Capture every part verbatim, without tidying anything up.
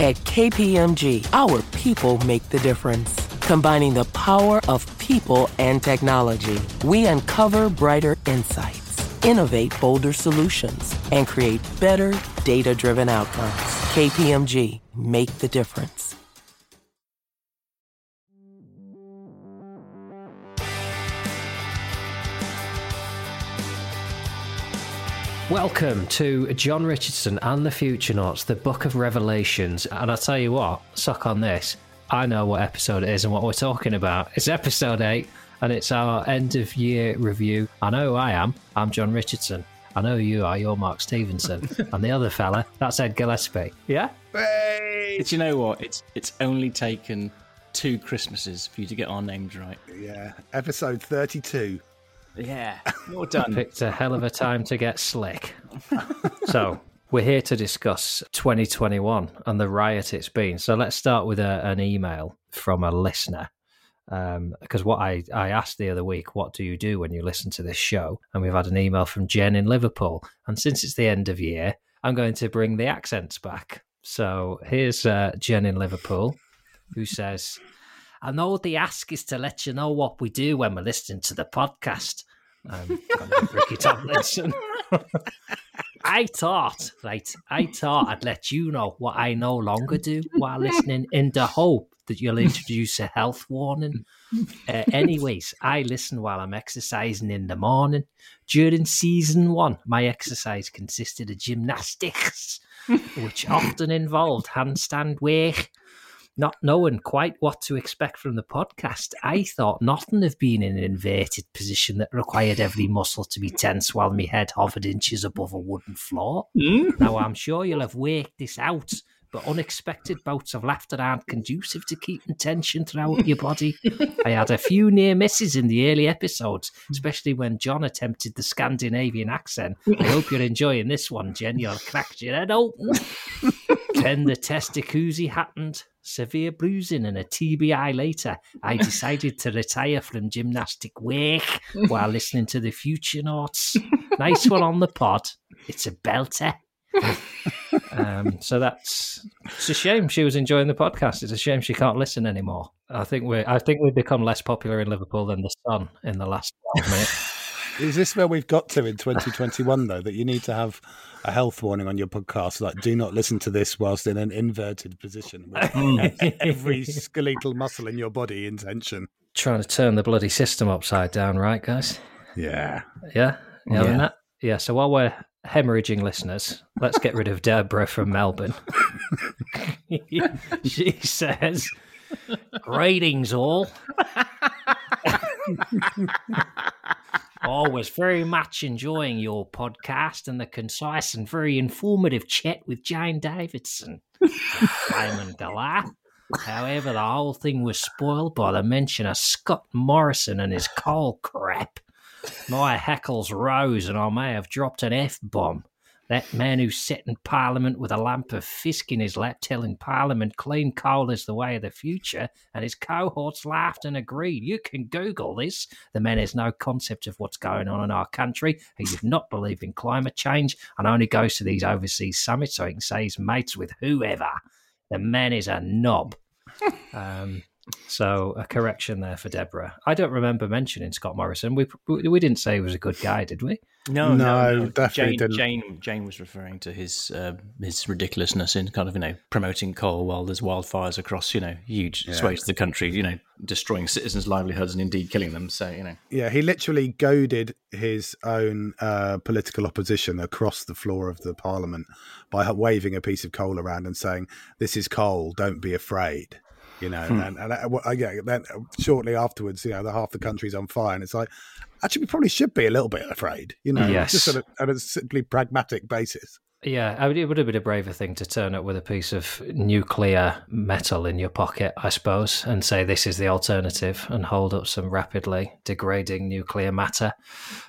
At K P M G, our people make the difference. Combining the power of people and technology, we uncover brighter insights, innovate bolder solutions, and create better data-driven outcomes. K P M G, make the difference. Welcome to Jon Richardson and the Futurenauts, the Book of Revelations. And I tell you what, suck on this. I know what episode it is and what we're talking about. It's episode eight, and it's our end of year review. I know who I am. I'm Jon Richardson. I know who you are. You're Mark Stevenson. And the other fella, that's Ed Gillespie. Yeah? Hey! Do you know what? It's it's only taken two Christmases for you to get our names right. Yeah. Episode thirty-two. Yeah, well done. Picked a hell of a time to get slick. So we're here to discuss twenty twenty-one and the riot it's been. So let's start with a, an email from a listener. Um, because what I, I asked the other week, what do you do when you listen to this show? And we've had an email from Jen in Liverpool. And since it's the end of year, I'm going to bring the accents back. So here's uh, Jen in Liverpool, who says, "I know the ask is to let you know what we do when we're listening to the podcast." Um, Ricky Tomlinson. I thought, right, I thought I'd let you know what I no longer do while listening, in the hope that you'll introduce a health warning. Uh, anyways, I listen while I'm exercising in the morning. During season one, my exercise consisted of gymnastics, which often involved handstand work. Not knowing quite what to expect from the podcast, I thought nothing of being in an inverted position that required every muscle to be tense while my head hovered inches above a wooden floor. Mm. Now, I'm sure you'll have worked this out, but unexpected bouts of laughter aren't conducive to keeping tension throughout your body. I had a few near misses in the early episodes, especially when John attempted the Scandinavian accent. I hope you're enjoying this one, Jen. You'll crack your head open. Then the testicuzzi happened. Severe bruising and a T B I later, I decided to retire from gymnastic work while listening to the Futurenauts. Nice one on the pod. It's a belter. um, so that's it's a shame she was enjoying the podcast. It's a shame she can't listen anymore. I think we I think we've become less popular in Liverpool than the Sun in the last twelve minutes. Is this where we've got to in twenty twenty-one, though, that you need to have a health warning on your podcast, like, do not listen to this whilst in an inverted position, with every skeletal muscle in your body in tension? Trying to turn the bloody system upside down, right, guys? Yeah. Yeah? Yeah. That? Yeah, so while we're hemorrhaging listeners, let's get rid of Deborah from Melbourne. She says, "Greetings, all. Always very much enjoying your podcast and the concise and very informative chat with Jane Davidson and Raymond Dallar. However, the whole thing was spoiled by the mention of Scott Morrison and his coal crap. My hackles rose and I may have dropped an F-bomb. That man who sat in Parliament with a lump of Fisk in his lap telling Parliament clean coal is the way of the future, and his cohorts laughed and agreed. You can Google this. The man has no concept of what's going on in our country. He does not believe in climate change and only goes to these overseas summits so he can say he's mates with whoever. The man is a knob." Um, so a correction there for Deborah. I don't remember mentioning Scott Morrison. We we didn't say he was a good guy, did we? No, no, no. Definitely Jane, didn't. Jane, Jane was referring to his uh, his ridiculousness in kind of, you know, promoting coal while there's wildfires across, you know, huge yeah. swathes of the country, you know, destroying citizens' livelihoods and indeed killing them. So, you know. Yeah, he literally goaded his own uh, political opposition across the floor of the Parliament by waving a piece of coal around and saying, "This is coal, don't be afraid." You know, hmm. and, and, and yeah, then shortly afterwards, you know, the half the country's on fire, and it's like, actually, we probably should be a little bit afraid, you know, yes. just on a, on a simply pragmatic basis. Yeah, it would have been a braver thing to turn up with a piece of nuclear metal in your pocket, I suppose, and say this is the alternative, and hold up some rapidly degrading nuclear matter.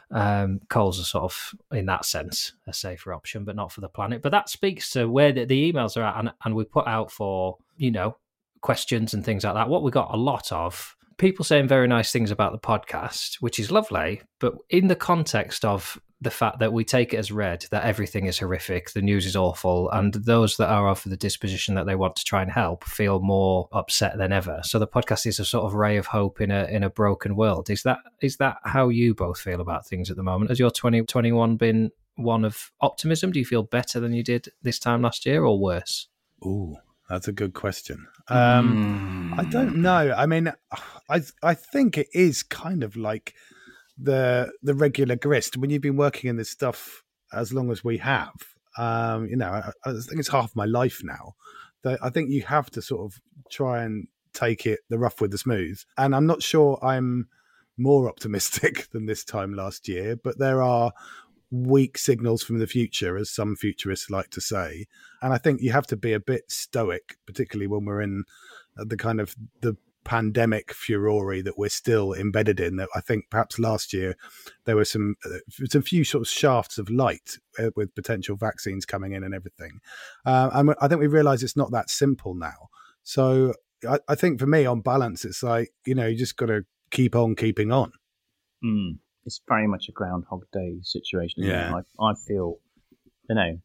Um, coals are sort of, in that sense, a safer option, but not for the planet. But that speaks to where the, the emails are at, and, and we put out for, you know, questions and things like that. What we got a lot of, people saying very nice things about the podcast, which is lovely, but in the context of the fact that we take it as read, that everything is horrific, the news is awful, and those that are of the disposition that they want to try and help feel more upset than ever. So the podcast is a sort of ray of hope in a in a broken world. Is that is that how you both feel about things at the moment? Has your twenty twenty-one been one of optimism? Do you feel better than you did this time last year, or worse? Ooh, that's a good question. Um, mm. I don't know. I mean, I I think it is kind of like the the regular grist. When you've been working in this stuff as long as we have, um you know, I, I think it's half my life now, that I think you have to sort of try and take it the rough with the smooth. And I'm not sure I'm more optimistic than this time last year, but there are weak signals from the future, as some futurists like to say, and I think you have to be a bit stoic, particularly when we're in the kind of the pandemic furore that we're still embedded in. That I think perhaps last year there were some some few sort of shafts of light uh, with potential vaccines coming in and everything, uh, and I think we realize it's not that simple now. So I, I think for me, on balance, it's like, you know, you just got to keep on keeping on. Mm. It's very much a Groundhog Day situation. Yeah, I, I feel, you know,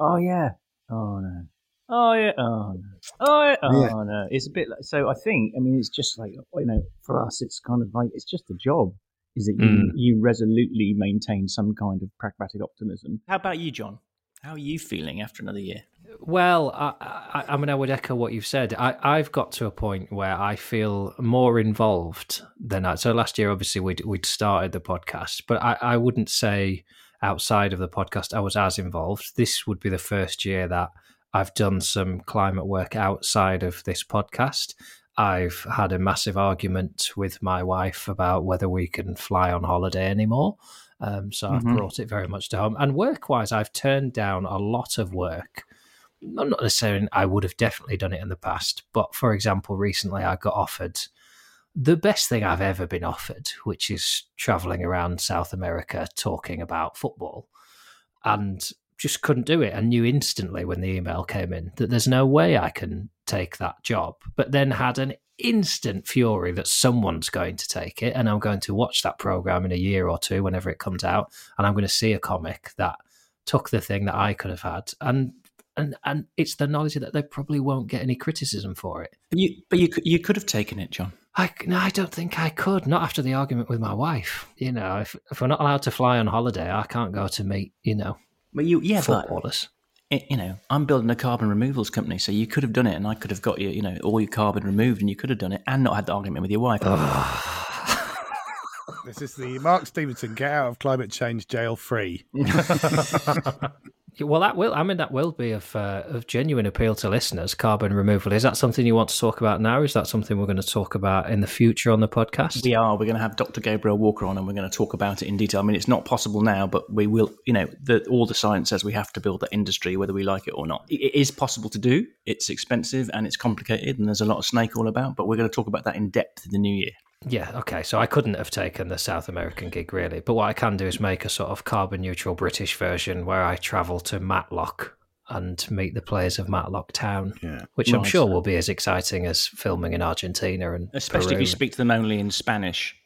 oh yeah, oh no, oh yeah, oh no, oh, yeah. oh yeah. no. It's a bit like, so I think, I mean, it's just like, you know, for us, it's kind of like, it's just the job, is that you, mm. you resolutely maintain some kind of pragmatic optimism. How about you, John? How are you feeling after another year? Well, I, I, I mean, I would echo what you've said. I, I've got to a point where I feel more involved than I. So last year, obviously, we'd, we'd started the podcast, but I, I wouldn't say outside of the podcast I was as involved. This would be the first year that I've done some climate work outside of this podcast. I've had a massive argument with my wife about whether we can fly on holiday anymore. Um, so mm-hmm. I've brought it very much to home. And work-wise, I've turned down a lot of work. I'm not necessarily, I would have definitely done it in the past, but for example, recently I got offered the best thing I've ever been offered, which is traveling around South America talking about football, and just couldn't do it, and knew instantly when the email came in that there's no way I can take that job, but then had an instant fury that someone's going to take it, and I'm going to watch that program in a year or two whenever it comes out, and I'm going to see a comic that took the thing that I could have had, and and and it's the knowledge that they probably won't get any criticism for it. But you but you you could have taken it, John. I, no, I don't think I could, not after the argument with my wife. You know, if, if we're not allowed to fly on holiday, I can't go to meet, you know, but you, yeah, footballers. But, you know, I'm building a carbon removals company, so you could have done it, and I could have got you, you know, all your carbon removed, and you could have done it, and not had the argument with your wife. This is the Mark Stevenson get out of climate change jail free. Well, that will, I mean, that will be of uh, of genuine appeal to listeners, carbon removal. Is that something you want to talk about now? Is that something we're going to talk about in the future on the podcast? We are. We're going to have Doctor Gabriel Walker on, and we're going to talk about it in detail. I mean, it's not possible now, but we will, you know, the, all the science says we have to build that industry, whether we like it or not. It, it is possible to do. It's expensive and it's complicated, and there's a lot of snake all about, but we're going to talk about that in depth in the new year. Yeah, okay, so I couldn't have taken the South American gig, really, but what I can do is make a sort of carbon-neutral British version where I travel to Matlock and meet the players of Matlock Town, yeah, which nice. I'm sure will be as exciting as filming in Argentina and especially Peru. If you speak to them only in Spanish.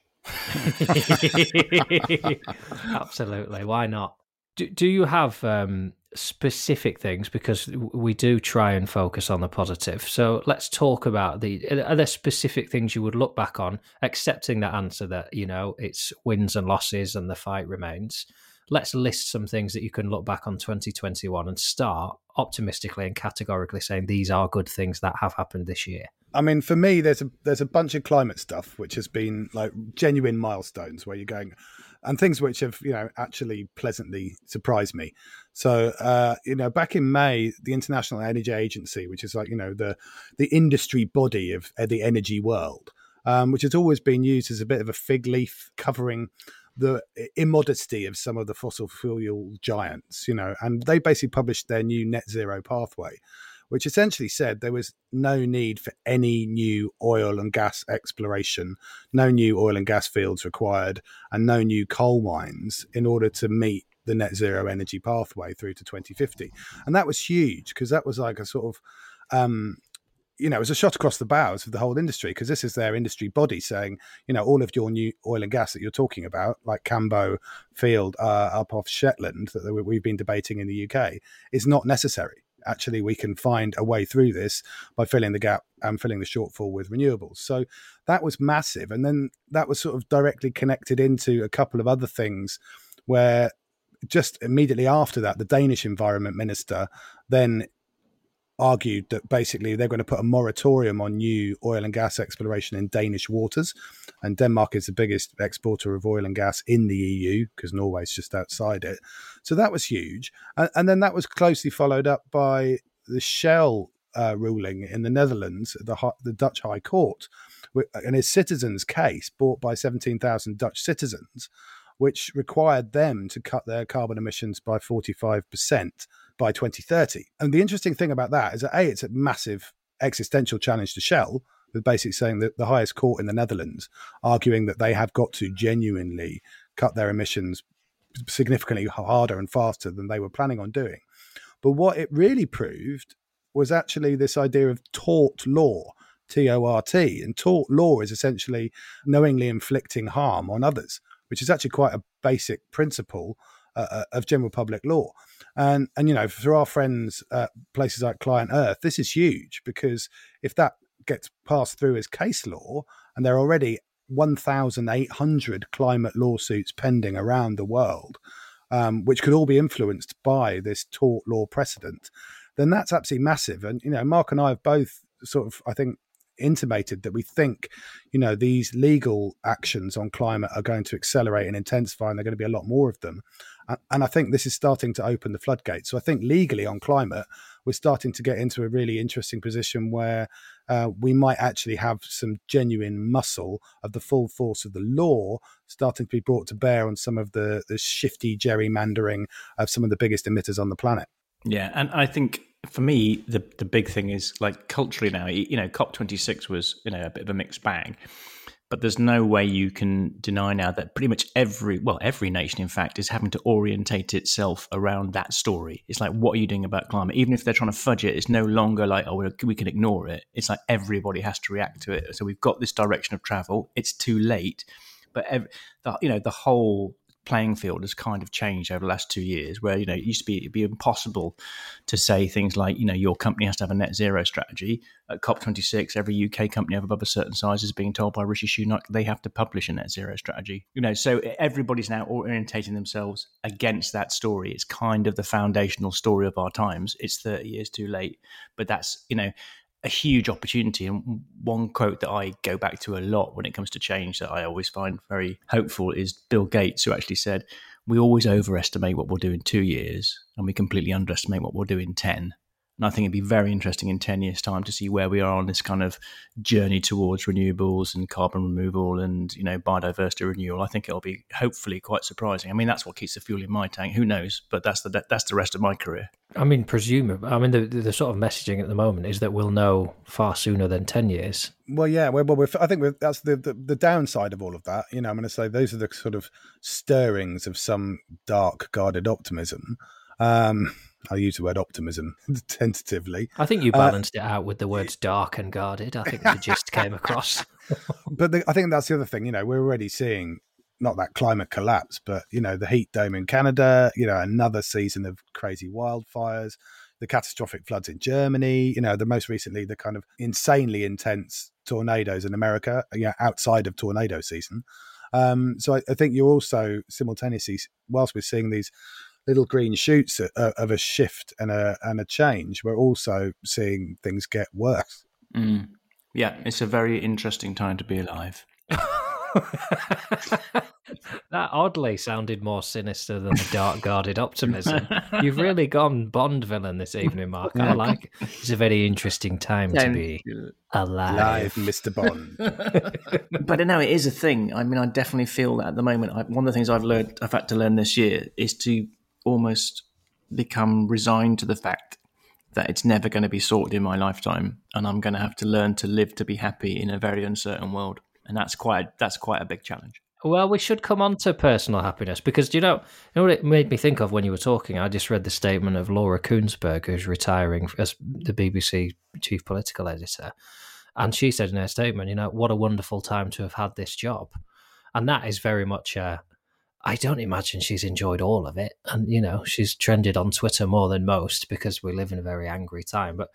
Absolutely, why not? Do, do you have... Um, specific things, because we do try and focus on the positive. So let's talk about the, are there specific things you would look back on, accepting that answer that, you know, it's wins and losses and the fight remains. Let's list some things that you can look back on twenty twenty-one and start optimistically and categorically saying these are good things that have happened this year. I mean, for me, there's a there's a bunch of climate stuff which has been like genuine milestones where you're going, and things which have, you know, actually pleasantly surprised me. So, uh, you know, back in May, the International Energy Agency, which is like, you know, the the industry body of the energy world, um, which has always been used as a bit of a fig leaf covering the immodesty of some of the fossil fuel giants, you know, and they basically published their new net zero pathway, which essentially said there was no need for any new oil and gas exploration, no new oil and gas fields required, and no new coal mines in order to meet the net zero energy pathway through to twenty fifty. And that was huge, because that was like a sort of, um, you know, it was a shot across the bows of the whole industry, because this is their industry body saying, you know, all of your new oil and gas that you're talking about, like Cambo Field uh, up off Shetland that we've been debating in the U K, is not necessary. Actually, we can find a way through this by filling the gap and filling the shortfall with renewables. So that was massive. And then that was sort of directly connected into a couple of other things where just immediately after that, the Danish environment minister then argued that basically they're going to put a moratorium on new oil and gas exploration in Danish waters. And Denmark is the biggest exporter of oil and gas in the E U, because Norway's just outside it. So that was huge. And, and then that was closely followed up by the Shell uh, ruling in the Netherlands, the, the Dutch High Court, and his citizens' case brought by seventeen thousand Dutch citizens, which required them to cut their carbon emissions by forty-five percent by twenty thirty. And the interesting thing about that is that, A, it's a massive existential challenge to Shell, with basically saying that the highest court in the Netherlands arguing that they have got to genuinely cut their emissions significantly harder and faster than they were planning on doing. But what it really proved was actually this idea of tort law, T O R T. And tort law is essentially knowingly inflicting harm on others, which is actually quite a basic principle uh, of general public law. And, and you know, for our friends at uh, places like Client Earth, this is huge, because if that gets passed through as case law, and there are already one thousand eight hundred climate lawsuits pending around the world, um, which could all be influenced by this tort law precedent, then that's absolutely massive. And, you know, Mark and I have both sort of, I think, intimated that we think, you know, these legal actions on climate are going to accelerate and intensify, and there are going to be a lot more of them. And, and I think this is starting to open the floodgates. So I think legally on climate, we're starting to get into a really interesting position where uh, we might actually have some genuine muscle of the full force of the law starting to be brought to bear on some of the, the shifty gerrymandering of some of the biggest emitters on the planet. Yeah, and I think for me, the the big thing is, like, culturally now, you know, COP twenty-six was, you know, a bit of a mixed bag, but there's no way you can deny now that pretty much every, well, every nation, in fact, is having to orientate itself around that story. It's like, what are you doing about climate? Even if they're trying to fudge it, it's no longer like, oh, we can ignore it. It's like everybody has to react to it. So we've got this direction of travel. It's too late. But, every, the, you know, the whole playing field has kind of changed over the last two years where, you know, it used to be, it'd be impossible to say things like, you know, your company has to have a net zero strategy. At COP twenty-six, every U K company above a certain size is being told by Rishi Sunak they have to publish a net zero strategy. You know, so everybody's now orientating themselves against that story. It's kind of the foundational story of our times. It's thirty years too late, but that's, you know, a huge opportunity. And one quote that I go back to a lot when it comes to change that I always find very hopeful is Bill Gates, who actually said, we always overestimate what we'll do in two years and we completely underestimate what we'll do in ten. And I think it'd be very interesting in ten years time to see where we are on this kind of journey towards renewables and carbon removal and, you know, biodiversity renewal. I think it'll be hopefully quite surprising. I mean, that's what keeps the fuel in my tank. Who knows? But that's the that's the rest of my career. I mean, presumably, I mean, the, the sort of messaging at the moment is that we'll know far sooner than ten years. Well, yeah, well, we're, I think we're, that's the, the, the downside of all of that. You know, I'm going to say those are the sort of stirrings of some dark, guarded optimism. Um I'll use the word optimism tentatively. I think you balanced uh, it out with the words dark and guarded. I think the gist came across. But the, I think that's the other thing. You know, we're already seeing not that climate collapse, but, you know, the heat dome in Canada, you know, another season of crazy wildfires, the catastrophic floods in Germany, you know, the most recently, the kind of insanely intense tornadoes in America, you know, outside of tornado season. Um, so I, I think you're also simultaneously, whilst we're seeing these little green shoots of a shift and a and a change, we're also seeing things get worse. Mm. Yeah, it's a very interesting time to be alive. That oddly sounded more sinister than the dark guarded optimism. You've really gone Bond villain this evening, Mark. I like it. It's a very interesting time to be alive. Live, Mister Bond. But no, it is a thing. I mean, I definitely feel that at the moment. I, one of the things I've learned, I've had to learn this year is to almost become resigned to the fact that it's never going to be sorted in my lifetime, and I'm going to have to learn to live to be happy in a very uncertain world. And that's quite that's quite a big challenge. Well, we should come on to personal happiness, because do you know, you know what it made me think of when you were talking? I just read the statement of Laura Kuenssberg, who's retiring as the B B C chief political editor. And she said in her statement, you know, what a wonderful time to have had this job. And that is very much, uh, I don't imagine she's enjoyed all of it. And, you know, she's trended on Twitter more than most because we live in a very angry time. But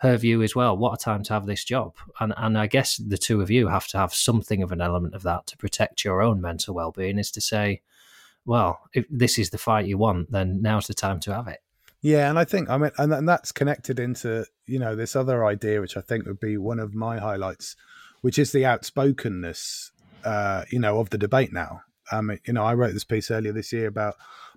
her view is, well, what a time to have this job. And and I guess the two of you have to have something of an element of that to protect your own mental well-being, is to say, well, if this is the fight you want, then now's the time to have it. Yeah, and I think, I mean, and, and that's connected into, you know, this other idea, which I think would be one of my highlights, which is the outspokenness, uh, you know, of the debate now. Um, you know, I wrote this piece earlier this year about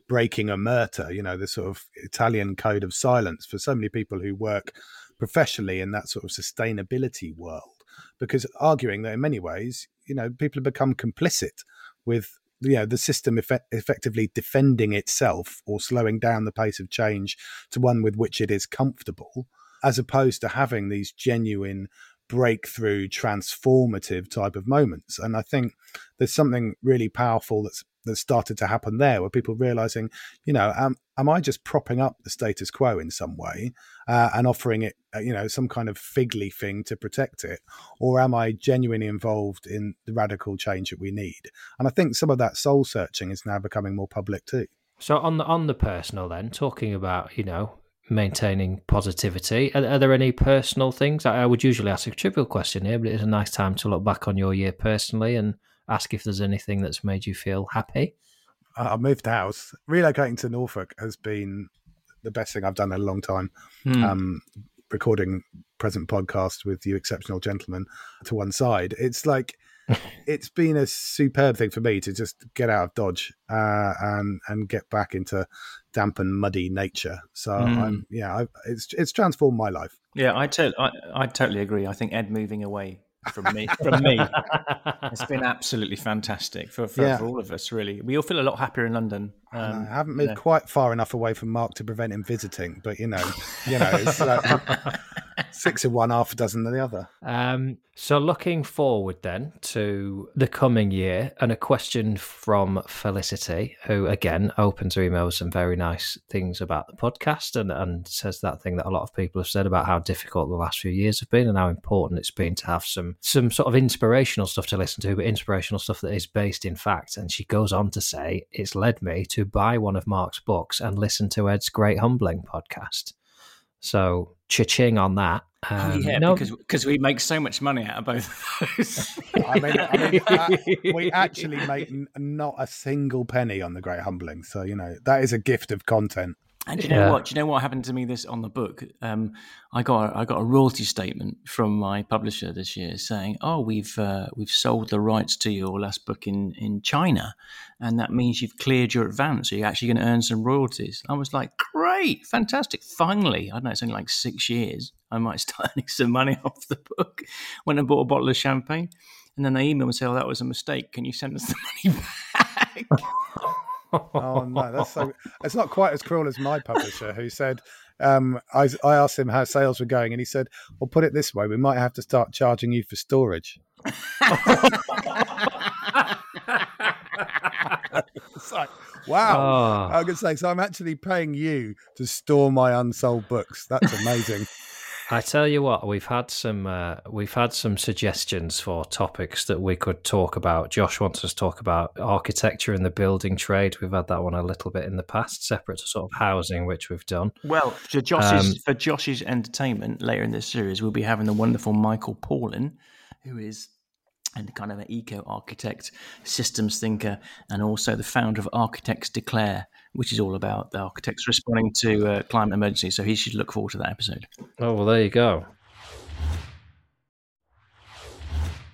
breaking a Omerta, you know, the sort of Italian code of silence for so many people who work professionally in that sort of sustainability world, because arguing that in many ways, you know, people have become complicit with, you know, the system effect- effectively defending itself or slowing down the pace of change to one with which it is comfortable, as opposed to having these genuine breakthrough, transformative type of moments. And I think there's something really powerful that's that started to happen there, where people realizing, you know, am, am I just propping up the status quo in some way uh, and offering it, you know, some kind of fig leafing to protect it, or am I genuinely involved in the radical change that we need? And I think some of that soul searching is now becoming more public too. So on the on the personal then, talking about, you know, maintaining positivity. Are, are there any personal things? I, I would usually ask a trivial question here, but it's a nice time to look back on your year personally and ask if there's anything that's made you feel happy. I moved house. Relocating to Norfolk has been the best thing I've done in a long time. Mm. Um, recording present podcast with you exceptional gentlemen to one side. It's like, it's been a superb thing for me to just get out of Dodge uh, and and get back into damp and muddy nature. So mm. I'm, yeah, I, it's it's transformed my life. Yeah, I, to- I I totally agree. I think Ed moving away from me from me, it's been absolutely fantastic for for, yeah. for all of us. Really, we all feel a lot happier in London. Um, I haven't moved you know. quite far enough away from Mark to prevent him visiting, but you know, you know. It's like, six of one, half a dozen of the other. Um, so looking forward then to the coming year, and a question from Felicity, who again opens her email with some very nice things about the podcast and, and says that thing that a lot of people have said about how difficult the last few years have been and how important it's been to have some, some sort of inspirational stuff to listen to, but inspirational stuff that is based in fact. And she goes on to say, it's led me to buy one of Mark's books and listen to Ed's Great Humbling podcast. So cha-ching on that. Um, oh, yeah, no. because because we make so much money out of both of those. I mean, I mean uh, we actually make n- not a single penny on the Great Humbling. So, you know, that is a gift of content. And do you know yeah. what? Do you know what happened to me this on the book? Um, I got I got a royalty statement from my publisher this year saying, "Oh, we've uh, we've sold the rights to your last book in, in China, and that means you've cleared your advance. So you're actually going to earn some royalties." I was like, "Great, fantastic! Finally, I don't know, it's only like six years. I might start earning some money off the book." Went and bought a bottle of champagne, and then they emailed me and said, "Oh, that was a mistake. Can you send us the money back?" Oh no, that's so. It's not quite as cruel as my publisher, who said, um, I, I asked him how sales were going, and he said, "Well, put it this way, we might have to start charging you for storage." It's like, wow. Oh. I was going to say, so I'm actually paying you to store my unsold books. That's amazing. I tell you what, we've had some uh, we've had some suggestions for topics that we could talk about. Josh wants us to talk about architecture and the building trade. We've had that one a little bit in the past, separate to sort of housing, which we've done. Well, for Josh's, um, for Josh's entertainment later in this series, we'll be having the wonderful Michael Pawlyn, who is and kind of an eco-architect, systems thinker, and also the founder of Architects Declare, which is all about the architects responding to uh, climate emergency. So he should look forward to that episode. Oh, well, there you go.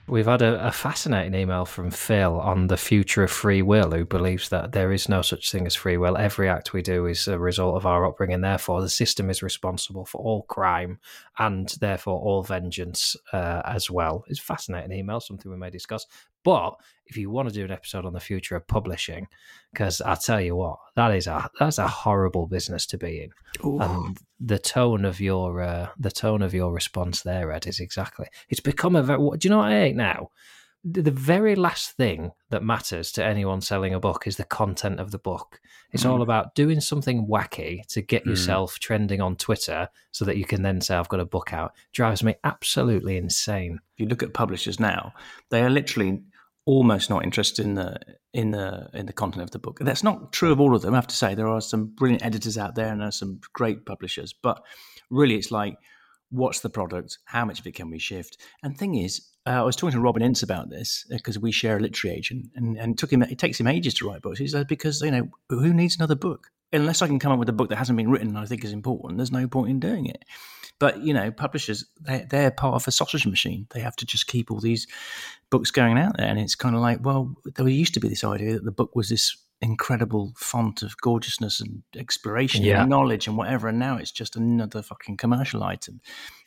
We've had a, a fascinating email from Phil on the future of free will, who believes that there is no such thing as free will. Every act we do is a result of our upbringing. Therefore, the system is responsible for all crime and therefore all vengeance uh, as well. It's a fascinating email, something we may discuss. But if you want to do an episode on the future of publishing, because I tell you what, that is a that's a horrible business to be in. Ooh. And the tone of your uh, the tone of your response there, Ed, is exactly. It's become a very. Do you know what I hate now? The very last thing that matters to anyone selling a book is the content of the book. It's mm. all about doing something wacky to get mm. yourself trending on Twitter so that you can then say, I've got a book out. Drives me absolutely insane. If you look at publishers now, they are literally almost not interested in the in the in the content of the book. That's not true of all of them. I have to say there are some brilliant editors out there and there are some great publishers, but really it's like, what's the product? How much of it can we shift? And thing is, uh, I was talking to Robin Ince about this because uh, we share a literary agent, and, and it took him. It takes him ages to write books. He's like, because you know, who needs another book unless I can come up with a book that hasn't been written and I think is important? There's no point in doing it. But you know, publishers, they're, they're part of a sausage machine. They have to just keep all these books going out there, and it's kind of like, well, there used to be this idea that the book was this incredible font of gorgeousness and exploration yeah. and knowledge and whatever, and now it's just another fucking commercial item.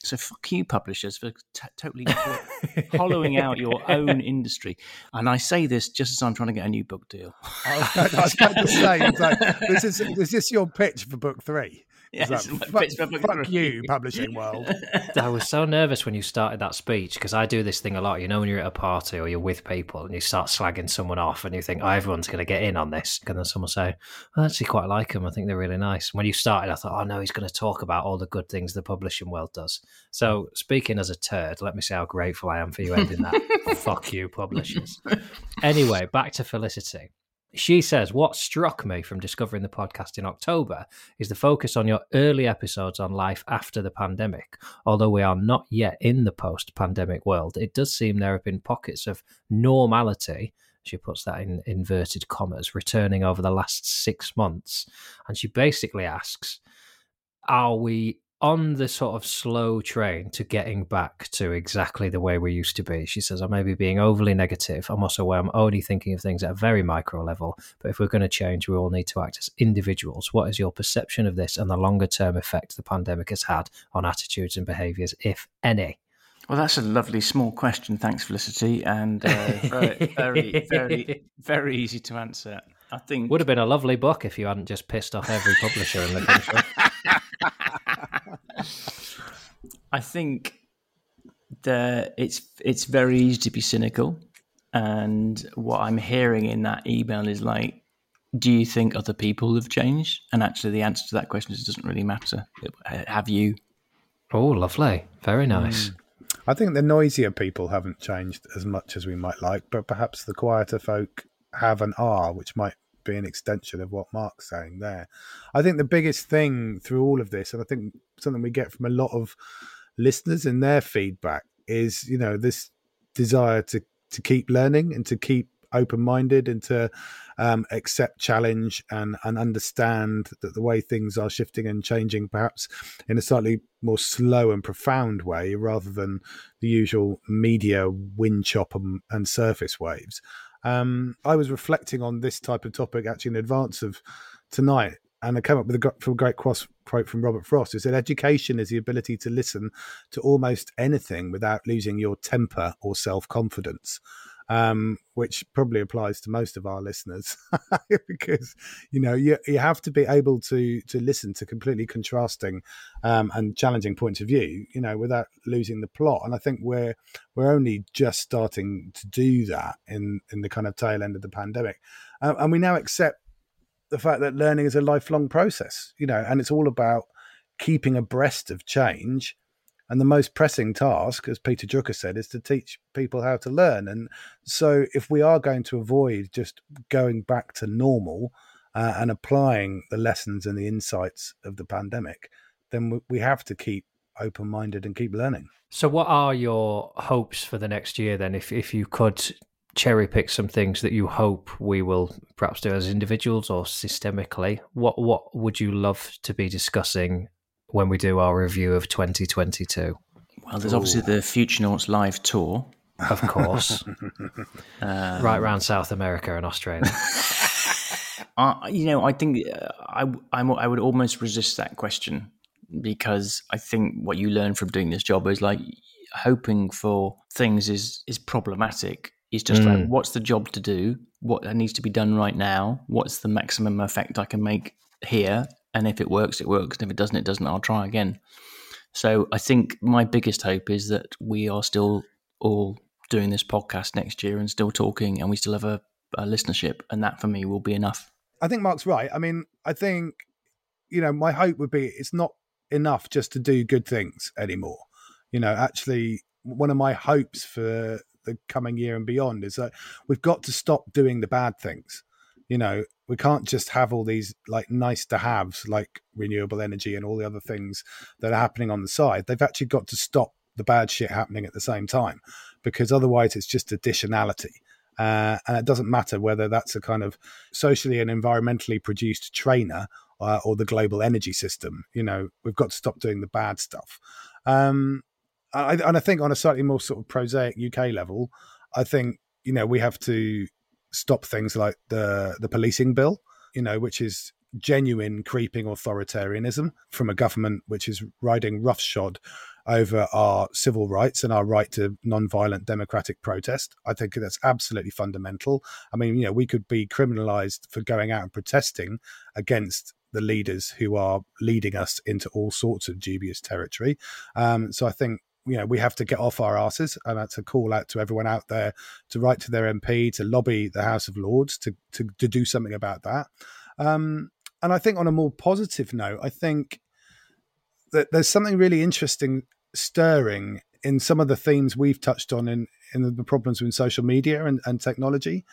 So fuck you, publishers, for t- totally hollowing out your own industry. And I say this just as I'm trying to get a new book deal. I was about, I was about to say, like, this is, is this your pitch for book three? Yes, like, fuck, fuck you, publishing world. I was so nervous when you started that speech, because I do this thing a lot. You know, when you're at a party or you're with people and you start slagging someone off and you think, oh, everyone's going to get in on this. And then someone say, I actually quite like them. I think they're really nice. When you started, I thought, oh, no, he's going to talk about all the good things the publishing world does. So speaking as a turd, let me say how grateful I am for you ending that. Fuck you, publishers. Anyway, back to Felicity. She says, what struck me from discovering the podcast in October is the focus on your early episodes on life after the pandemic. Although we are not yet in the post-pandemic world, it does seem there have been pockets of normality, she puts that in inverted commas, returning over the last six months. And she basically asks, are we on the sort of slow train to getting back to exactly the way we used to be? She says, I may be being overly negative. I'm also aware I'm only thinking of things at a very micro level, but if we're going to change, we all need to act as individuals. What is your perception of this and the longer term effect the pandemic has had on attitudes and behaviours, if any? Well, that's a lovely small question. Thanks, Felicity. And uh, very, very, very, very easy to answer. I think would have been a lovely book if you hadn't just pissed off every publisher in the country. I think that it's it's very easy to be cynical, and what I'm hearing in that email is like, do you think other people have changed? And actually, the answer to that question is it doesn't really matter. Have you? Oh, lovely, very nice. Mm. I think the noisier people haven't changed as much as we might like, but perhaps the quieter folk have and are, which might be an extension of what Mark's saying there. I think the biggest thing through all of this, and I think something we get from a lot of listeners in their feedback, is, you know, this desire to to keep learning and to keep open-minded and to um, accept challenge and and understand that the way things are shifting and changing, perhaps in a slightly more slow and profound way rather than the usual media wind chop and, and surface waves. Um, I was reflecting on this type of topic actually in advance of tonight, and I came up with a great, great quote from Robert Frost, who said, education is the ability to listen to almost anything without losing your temper or self-confidence, um, which probably applies to most of our listeners because, you know, you, you have to be able to to listen to completely contrasting um, and challenging points of view, you know, without losing the plot. And I think we're we're only just starting to do that in, in the kind of tail end of the pandemic. Um, and we now accept the fact that learning is a lifelong process, you know, and it's all about keeping abreast of change. And the most pressing task, as Peter Drucker said, is to teach people how to learn. And so if we are going to avoid just going back to normal uh, and applying the lessons and the insights of the pandemic, then we have to keep open-minded and keep learning. So what are your hopes for the next year then, if if you could cherry pick some things that you hope we will perhaps do as individuals or systemically? What what would you love to be discussing when we do our review of twenty twenty-two? Well, there's Ooh. obviously the Future Noughts live tour, of course. um, right round South America and Australia. uh, you know, I think I, I'm, I would almost resist that question, because I think what you learn from doing this job is like hoping for things is, is problematic. It's just mm. like, what's the job to do? What needs to be done right now? What's the maximum effect I can make here? And if it works, it works. And if it doesn't, it doesn't. I'll try again. So I think my biggest hope is that we are still all doing this podcast next year and still talking, and we still have a, a listenership. And that for me will be enough. I think Mark's right. I mean, I think, you know, my hope would be it's not enough just to do good things anymore. You know, actually, one of my hopes for the coming year and beyond is that we've got to stop doing the bad things. You know, we can't just have all these like nice to haves like renewable energy and all the other things that are happening on the side. They've actually got to stop the bad shit happening at the same time, because otherwise it's just additionality. Uh, and it doesn't matter whether that's a kind of socially and environmentally produced trainer uh, or the global energy system. You know, we've got to stop doing the bad stuff. Um, I, and I think on a slightly more sort of prosaic U K level, I think, you know, we have to stop things like the the policing bill, you know, which is genuine creeping authoritarianism from a government which is riding roughshod over our civil rights and our right to non-violent democratic protest. I think that's absolutely fundamental. I mean, you know, we could be criminalized for going out and protesting against the leaders who are leading us into all sorts of dubious territory. Um, so I think, you know, we have to get off our asses, and that's a call out to everyone out there to write to their M P, to lobby the House of Lords, to to, to do something about that. Um, and I think on a more positive note, I think that there's something really interesting, stirring in some of the themes we've touched on in, in the problems with social media and, and technology.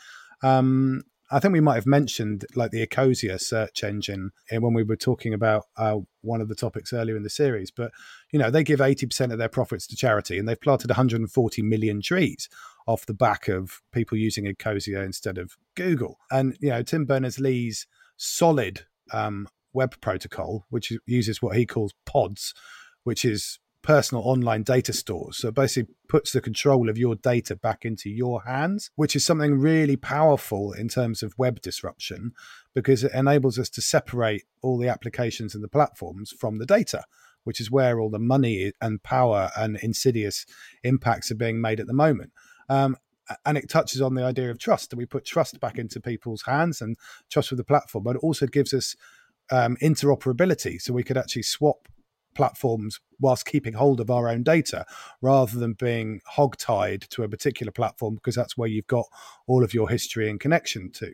Um, I think we might have mentioned like the Ecosia search engine when we were talking about uh, one of the topics earlier in the series. But, you know, they give eighty percent of their profits to charity, and they've planted one hundred forty million trees off the back of people using Ecosia instead of Google. And, you know, Tim Berners-Lee's solid um, web protocol, which uses what he calls pods, which is personal online data stores. So basically puts the control of your data back into your hands, which is something really powerful in terms of web disruption, because it enables us to separate all the applications and the platforms from the data, which is where all the money and power and insidious impacts are being made at the moment. Um, and it touches on the idea of trust, that we put trust back into people's hands and trust with the platform, but it also gives us um, interoperability. So we could actually swap platforms whilst keeping hold of our own data, rather than being hogtied to a particular platform, because that's where you've got all of your history and connection to.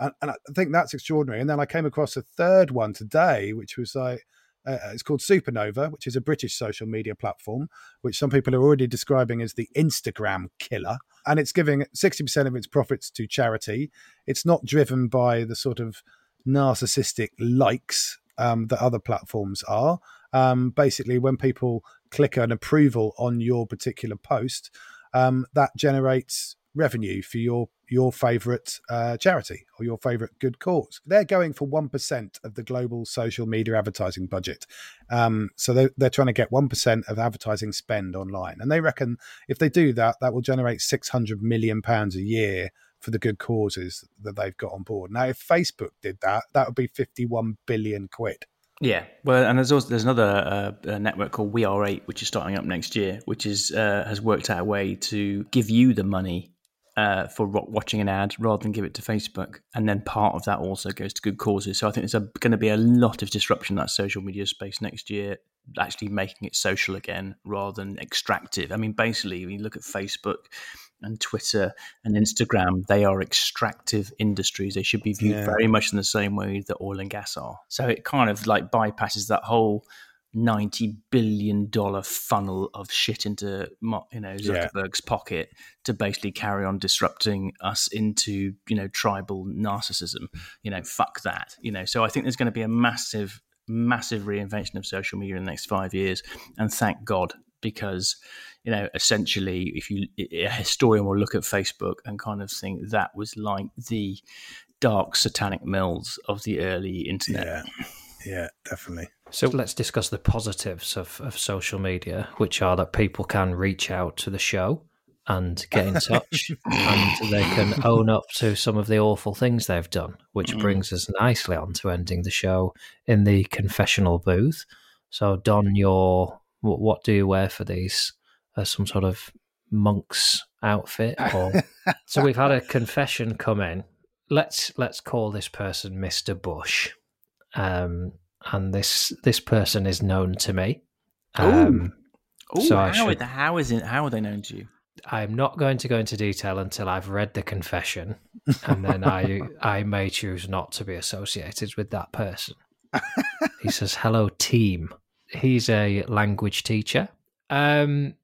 And, and I think that's extraordinary. And then I came across a third one today, which was like, uh, it's called Supernova, which is a British social media platform, which some people are already describing as the Instagram killer. And it's giving sixty percent of its profits to charity. It's not driven by the sort of narcissistic likes um, that other platforms are. Um, basically, when people click an approval on your particular post, um, that generates revenue for your your favourite uh, charity or your favourite good cause. They're going for one percent of the global social media advertising budget. Um, so they're, they're trying to get one percent of advertising spend online. And they reckon if they do that, that will generate six hundred million pounds a year for the good causes that they've got on board. Now, if Facebook did that, that would be fifty-one billion quid. Yeah, well, and there's also there's another uh, network called We Are Eight, which is starting up next year, which is uh, has worked out a way to give you the money uh, for watching an ad rather than give it to Facebook, and then part of that also goes to good causes. So I think there's going to be a lot of disruption in that social media space next year, actually making it social again rather than extractive. I mean, basically, when you look at Facebook and Twitter and Instagram, they are extractive industries. They should be viewed yeah. very much in the same way that oil and gas are. So it kind of like bypasses that whole ninety billion dollars funnel of shit into, you know, Zuckerberg's yeah. pocket to basically carry on disrupting us into, you know, tribal narcissism. You know, fuck that. You know, so I think there's going to be a massive, massive reinvention of social media in the next five years. And thank God. Because, you know, essentially, if you a historian will look at Facebook and kind of think that was like the dark satanic mills of the early internet. Yeah, yeah, definitely. So let's discuss the positives of, of social media, which are that people can reach out to the show and get in touch and they can own up to some of the awful things they've done, which mm. brings us nicely on to ending the show in the confessional booth. So don your, what do you wear for these? Uh, some sort of monk's outfit? Or so we've had a confession come in. Let's let's call this person Mister Bush. Um, and this this person is known to me. Um, oh, so how, should, the, how is it? How are they known to you? I'm not going to go into detail until I've read the confession, and then I I may choose not to be associated with that person. He says, "Hello, team." He's a language teacher. Um,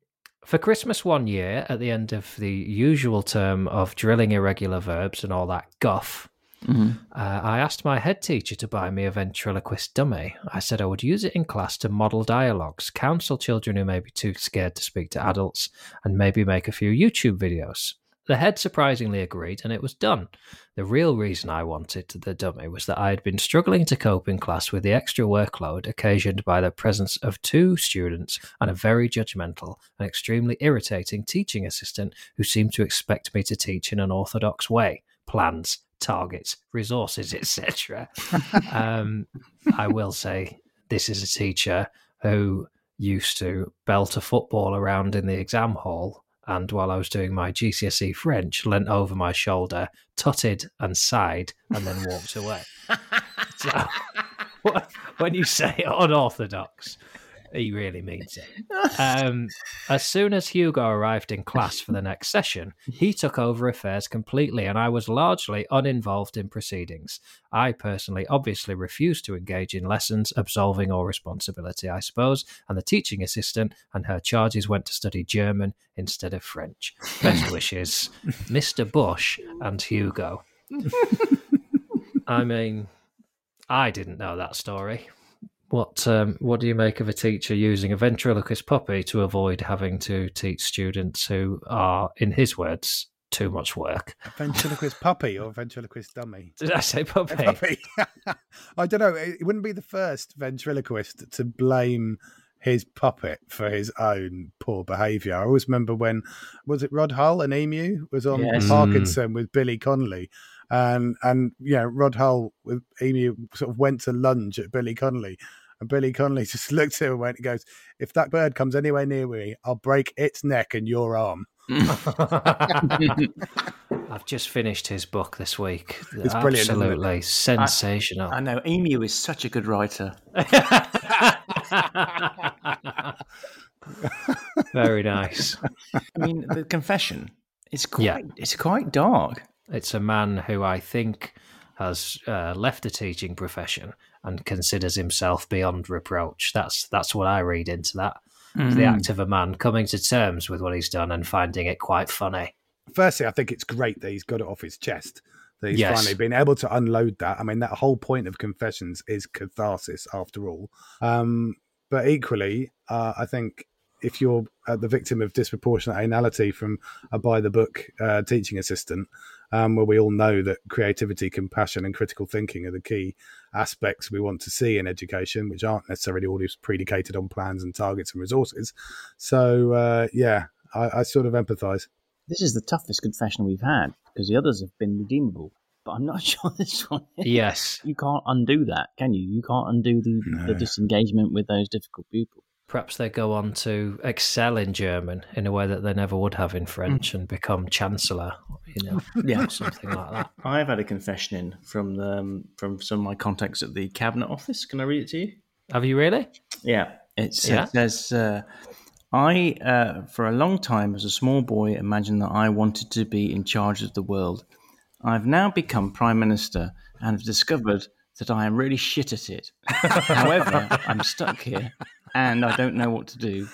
for Christmas one year, at the end of the usual term of drilling irregular verbs and all that guff, mm-hmm. uh, I asked my head teacher to buy me a ventriloquist dummy. I said I would use it in class to model dialogues, counsel children who may be too scared to speak to adults, and maybe make a few YouTube videos. The head surprisingly agreed, and it was done. The real reason I wanted the dummy was that I had been struggling to cope in class with the extra workload occasioned by the presence of two students and a very judgmental and extremely irritating teaching assistant who seemed to expect me to teach in an orthodox way. Plans, targets, resources, et cetera. um, I will say this is a teacher who used to belt a football around in the exam hall, and while I was doing my G C S E French, leant over my shoulder, tutted and sighed, and then walked away. So, when you say unorthodox, he really means it. Um, as soon as Hugo arrived in class for the next session, he took over affairs completely, and I was largely uninvolved in proceedings. I personally obviously refused to engage in lessons, absolving all responsibility, I suppose, and the teaching assistant and her charges went to study German instead of French. Best wishes, Mister Bush and Hugo. I mean, I didn't know that story. What um, what do you make of a teacher using a ventriloquist puppy to avoid having to teach students who are, in his words, too much work? A ventriloquist puppy or a ventriloquist dummy? Did I say puppy? puppy. I don't know. It wouldn't be the first ventriloquist to blame his puppet for his own poor behaviour. I always remember when, was it Rod Hull and Emu was on yes. Parkinson with Billy Connolly, and and you know Rod Hull with Emu sort of went to lunge at Billy Connolly, and Billy Connolly just looked at him and goes, "If that bird comes anywhere near me, I'll break its neck and your arm." I've just finished his book this week. It's brilliant, absolutely sensational. I, I know Emu is such a good writer. Very nice. I mean, the confession is quite yeah. it's quite dark. It's a man who I think has uh, left the teaching profession and considers himself beyond reproach. That's that's what I read into that. Mm-hmm. The act of a man coming to terms with what he's done and finding it quite funny. Firstly, I think it's great that he's got it off his chest. That he's yes. finally been able to unload that. I mean, that whole point of confessions is catharsis, after all. Um, but equally, uh, I think if you're uh, the victim of disproportionate anality from a by-the-book uh, teaching assistant, um, where we all know that creativity, compassion, and critical thinking are the key aspects we want to see in education, which aren't necessarily always predicated on plans and targets and resources. So, uh, yeah, I, I sort of empathise. This is the toughest confession we've had, because the others have been redeemable, but I'm not sure this one is. Yes. You can't undo that, can you? You can't undo the, no. the disengagement with those difficult pupils. Perhaps they go on to excel in German in a way that they never would have in French and become chancellor, you know, yeah. something like that. I've had a confession in from the, um, from some of my contacts at the Cabinet Office. Can I read it to you? Have you really? Yeah. It's, yeah. It says... Uh, I, uh, for a long time as a small boy, imagined that I wanted to be in charge of the world. I've now become Prime Minister and have discovered that I am really shit at it. However, I'm stuck here and I don't know what to do.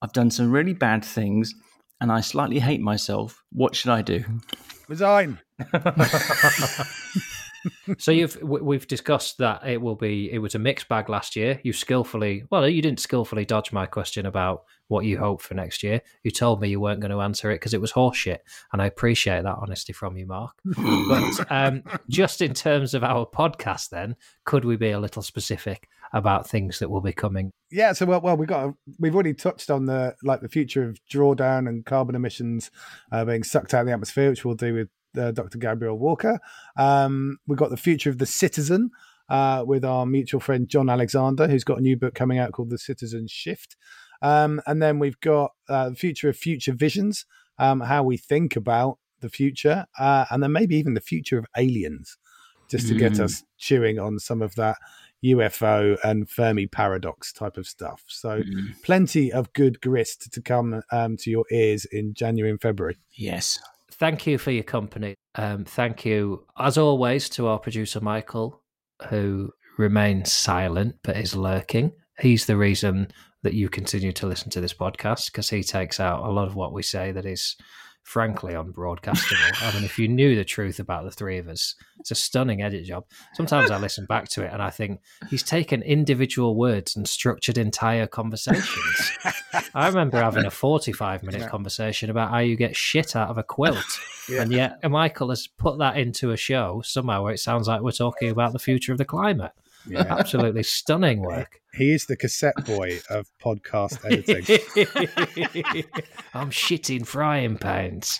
I've done some really bad things and I slightly hate myself. What should I do? Resign. So you've we've discussed that it will be it was a mixed bag last year. You skillfully well you didn't skillfully dodge my question about what you hope for next year. You told me you weren't going to answer it because it was horseshit, and I appreciate that honesty from you, Mark. But um, just in terms of our podcast, then, could we be a little specific about things that will be coming. Yeah, so well, well we've got a, we've already touched on the like the future of drawdown and carbon emissions uh, being sucked out of the atmosphere, which we'll do with uh, Doctor Gabriel Walker. Um, we've got the future of the citizen uh, with our mutual friend John Alexander, who's got a new book coming out called The Citizen Shift. Um, and then we've got uh, the future of future visions, um, how we think about the future, uh, and then maybe even the future of aliens, just to mm. get us chewing on some of that U F O and Fermi paradox type of stuff. So mm. plenty of good grist to come um, to your ears in January and February. Yes. Thank you for your company. Um, thank you, as always, to our producer, Michael, who remains silent but is lurking. He's the reason that you continue to listen to this podcast, because he takes out a lot of what we say that is frankly unbroadcastable. I mean, if you knew the truth about the three of us, it's a stunning edit job. Sometimes I listen back to it and I think he's taken individual words and structured entire conversations. I remember having a forty-five minute yeah. conversation about how you get shit out of a quilt. Yeah. And yet Michael has put that into a show somehow where it sounds like we're talking about the future of the climate. Yeah. Absolutely stunning work. He is the cassette boy of podcast editing. I'm shitting frying pans.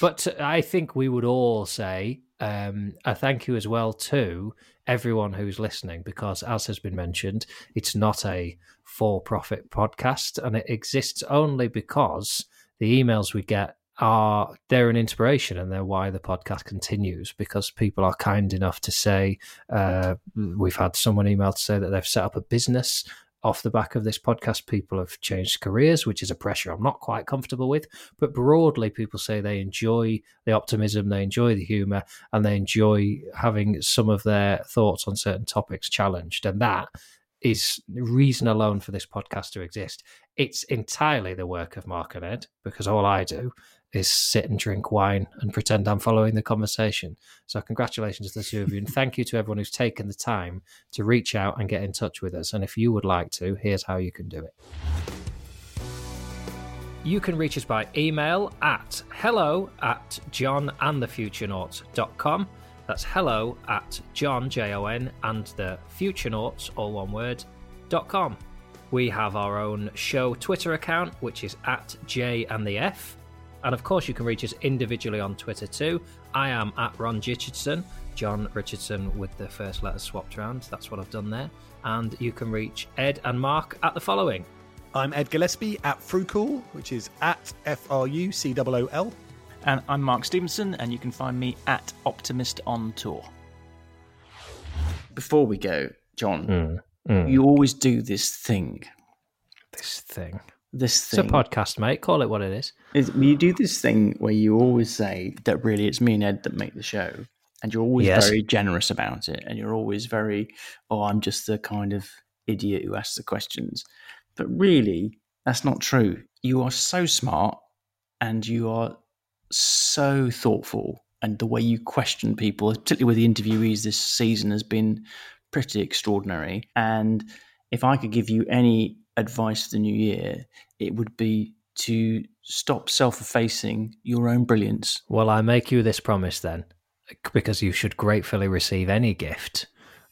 But I think we would all say um, a thank you as well to everyone who's listening, because as has been mentioned, it's not a for-profit podcast and it exists only because the emails we get are they're an inspiration, and they're why the podcast continues, because people are kind enough to say uh we've had someone email to say that they've set up a business off the back of this podcast. People have changed careers, which is a pressure I'm not quite comfortable with, but broadly people say they enjoy the optimism, they enjoy the humor, and they enjoy having some of their thoughts on certain topics challenged, and that is reason alone for this podcast to exist. It's entirely the work of Mark and Ed, because all I do is sit and drink wine and pretend I'm following the conversation. So congratulations to the two of you, and thank you to everyone who's taken the time to reach out and get in touch with us. And if you would like to, here's how you can do it. You can reach us by email at hello at jon and the future nauts dot com. That's hello at John, J O N, and the futurenauts, all one word, dot com. We have our own show Twitter account, which is at J and the F. And of course, you can reach us individually on Twitter too. I am at Ron Richardson, Jon Richardson with the first letter swapped around. That's what I've done there. And you can reach Ed and Mark at the following. I'm Ed Gillespie at Frucool, which is at F R U C O O L. And I'm Mark Stevenson, and you can find me at Optimist on Tour. Before we go, John, mm, mm. you always do this thing. This thing. This thing. It's a podcast, mate. Call it what it is. It's, you do this thing where you always say that really it's me and Ed that make the show, and you're always yes. very generous about it, and you're always very, oh, I'm just the kind of idiot who asks the questions. But really, that's not true. You are so smart, and you are so thoughtful, and the way you question people, particularly with the interviewees this season, has been pretty extraordinary. And if I could give you any advice for the new year, it would be to stop self-effacing your own brilliance. Well, I make you this promise then, because you should gratefully receive any gift,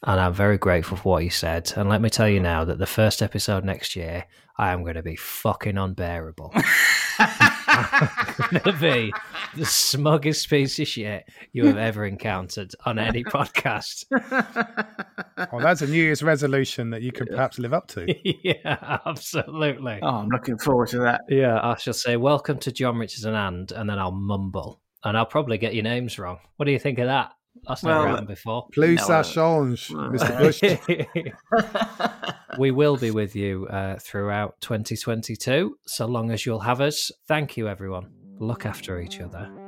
and I'm very grateful for what you said. And let me tell you now that the first episode next year, I am going to be fucking unbearable. I'm going to be the smuggest piece of shit you have ever encountered on any podcast. Well, that's a New Year's resolution that you could perhaps live up to. Yeah, absolutely. Oh, I'm looking forward to that. Yeah, I shall say, welcome to Jon Richardson and, and then I'll mumble. And I'll probably get your names wrong. What do you think of that? That's never well, happened before. Plus no, ça change, Mister Bush. We will be with you uh, throughout twenty twenty-two, so long as you'll have us. Thank you, everyone. Look after each other.